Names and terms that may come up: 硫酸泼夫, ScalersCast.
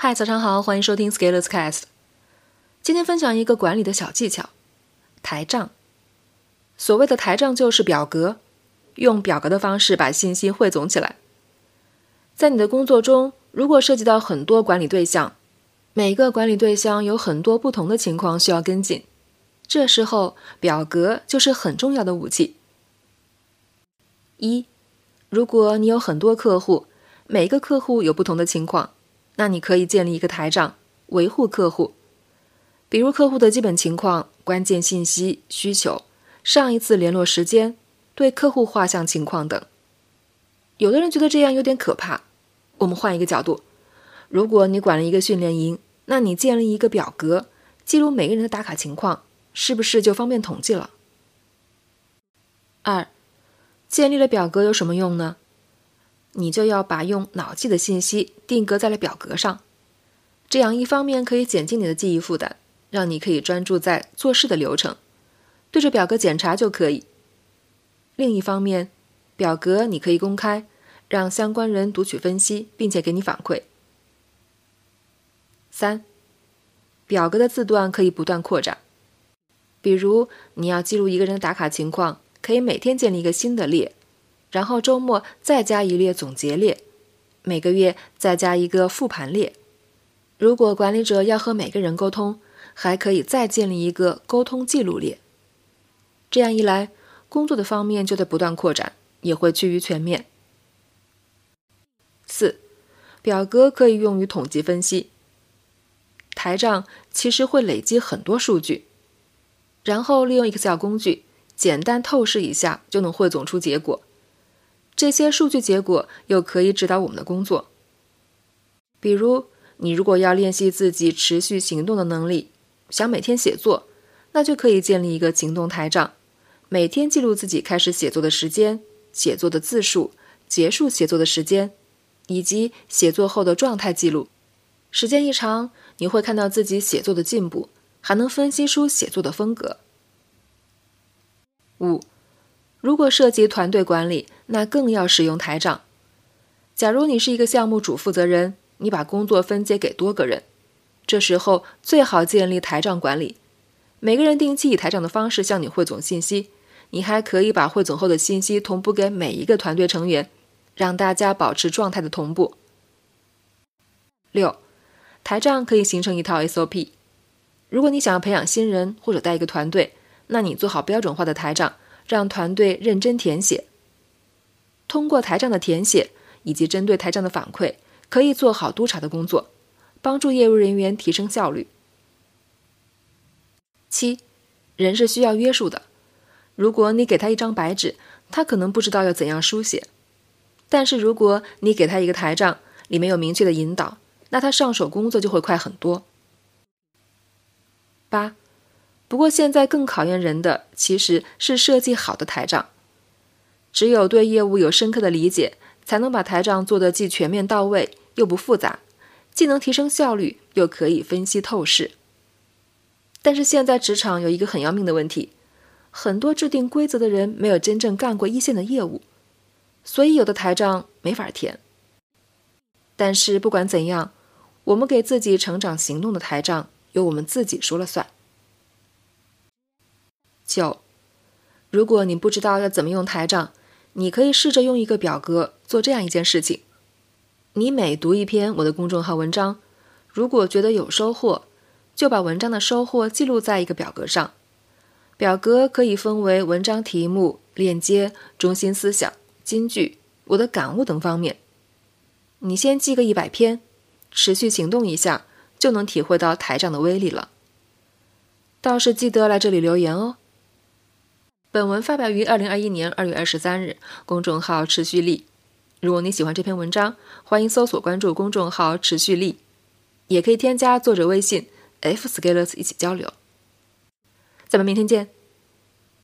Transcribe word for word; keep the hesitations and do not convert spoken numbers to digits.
嗨，早上好，欢迎收听 ScalersCast。 今天分享一个管理的小技巧，台账。所谓的台账就是表格，用表格的方式把信息汇总起来。在你的工作中，如果涉及到很多管理对象，每个管理对象有很多不同的情况需要跟进，这时候表格就是很重要的武器。一，如果你有很多客户，每个客户有不同的情况，那你可以建立一个台账，维护客户。比如客户的基本情况、关键信息、需求、上一次联络时间、对客户画像情况等。有的人觉得这样有点可怕，我们换一个角度，如果你管了一个训练营，那你建立一个表格，记录每个人的打卡情况，是不是就方便统计了？二，建立了表格有什么用呢？你就要把用脑记的信息定格在了表格上，这样一方面可以减轻你的记忆负担，让你可以专注在做事的流程，对着表格检查就可以。另一方面，表格你可以公开，让相关人读取分析，并且给你反馈。三，表格的字段可以不断扩展，比如你要记录一个人的打卡情况，可以每天建立一个新的列，然后周末再加一列总结列，每个月再加一个复盘列。如果管理者要和每个人沟通，还可以再建立一个沟通记录列。这样一来，工作的方面就得不断扩展，也会趋于全面。四，表格可以用于统计分析。台账其实会累积很多数据，然后利用 Excel 工具简单透视一下就能汇总出结果，这些数据结果又可以指导我们的工作。比如你如果要练习自己持续行动的能力，想每天写作，那就可以建立一个行动台账，每天记录自己开始写作的时间、写作的字数、结束写作的时间，以及写作后的状态记录。时间一长，你会看到自己写作的进步，还能分析出写作的风格。五，如果涉及团队管理，那更要使用台账。假如你是一个项目主负责人，你把工作分解给多个人，这时候最好建立台账管理。每个人定期以台账的方式向你汇总信息，你还可以把汇总后的信息同步给每一个团队成员，让大家保持状态的同步。六，台账可以形成一套 S O P。 如果你想要培养新人或者带一个团队，那你做好标准化的台账，让团队认真填写。通过台账的填写以及针对台账的反馈，可以做好督查的工作，帮助业务人员提升效率。七，人是需要约束的。如果你给他一张白纸，他可能不知道要怎样书写，但是如果你给他一个台账，里面有明确的引导，那他上手工作就会快很多。八，不过现在更考验人的其实是设计好的台账。只有对业务有深刻的理解，才能把台账做得既全面到位又不复杂，既能提升效率又可以分析透视。但是现在职场有一个很要命的问题，很多制定规则的人没有真正干过一线的业务，所以有的台账没法填。但是不管怎样，我们给自己成长行动的台账由我们自己说了算。九，如果你不知道要怎么用台账，你可以试着用一个表格做这样一件事情。你每读一篇我的公众号文章，如果觉得有收获，就把文章的收获记录在一个表格上。表格可以分为文章题目、链接、中心思想、金句、我的感悟等方面。你先记个一百篇，持续行动一下，就能体会到台账的威力了。倒是记得来这里留言哦。本文发表于二零二一年二月二十三日，公众号持续力。如果你喜欢这篇文章，欢迎搜索关注公众号持续力，也可以添加作者微信 F scalers 一起交流。咱们明天见。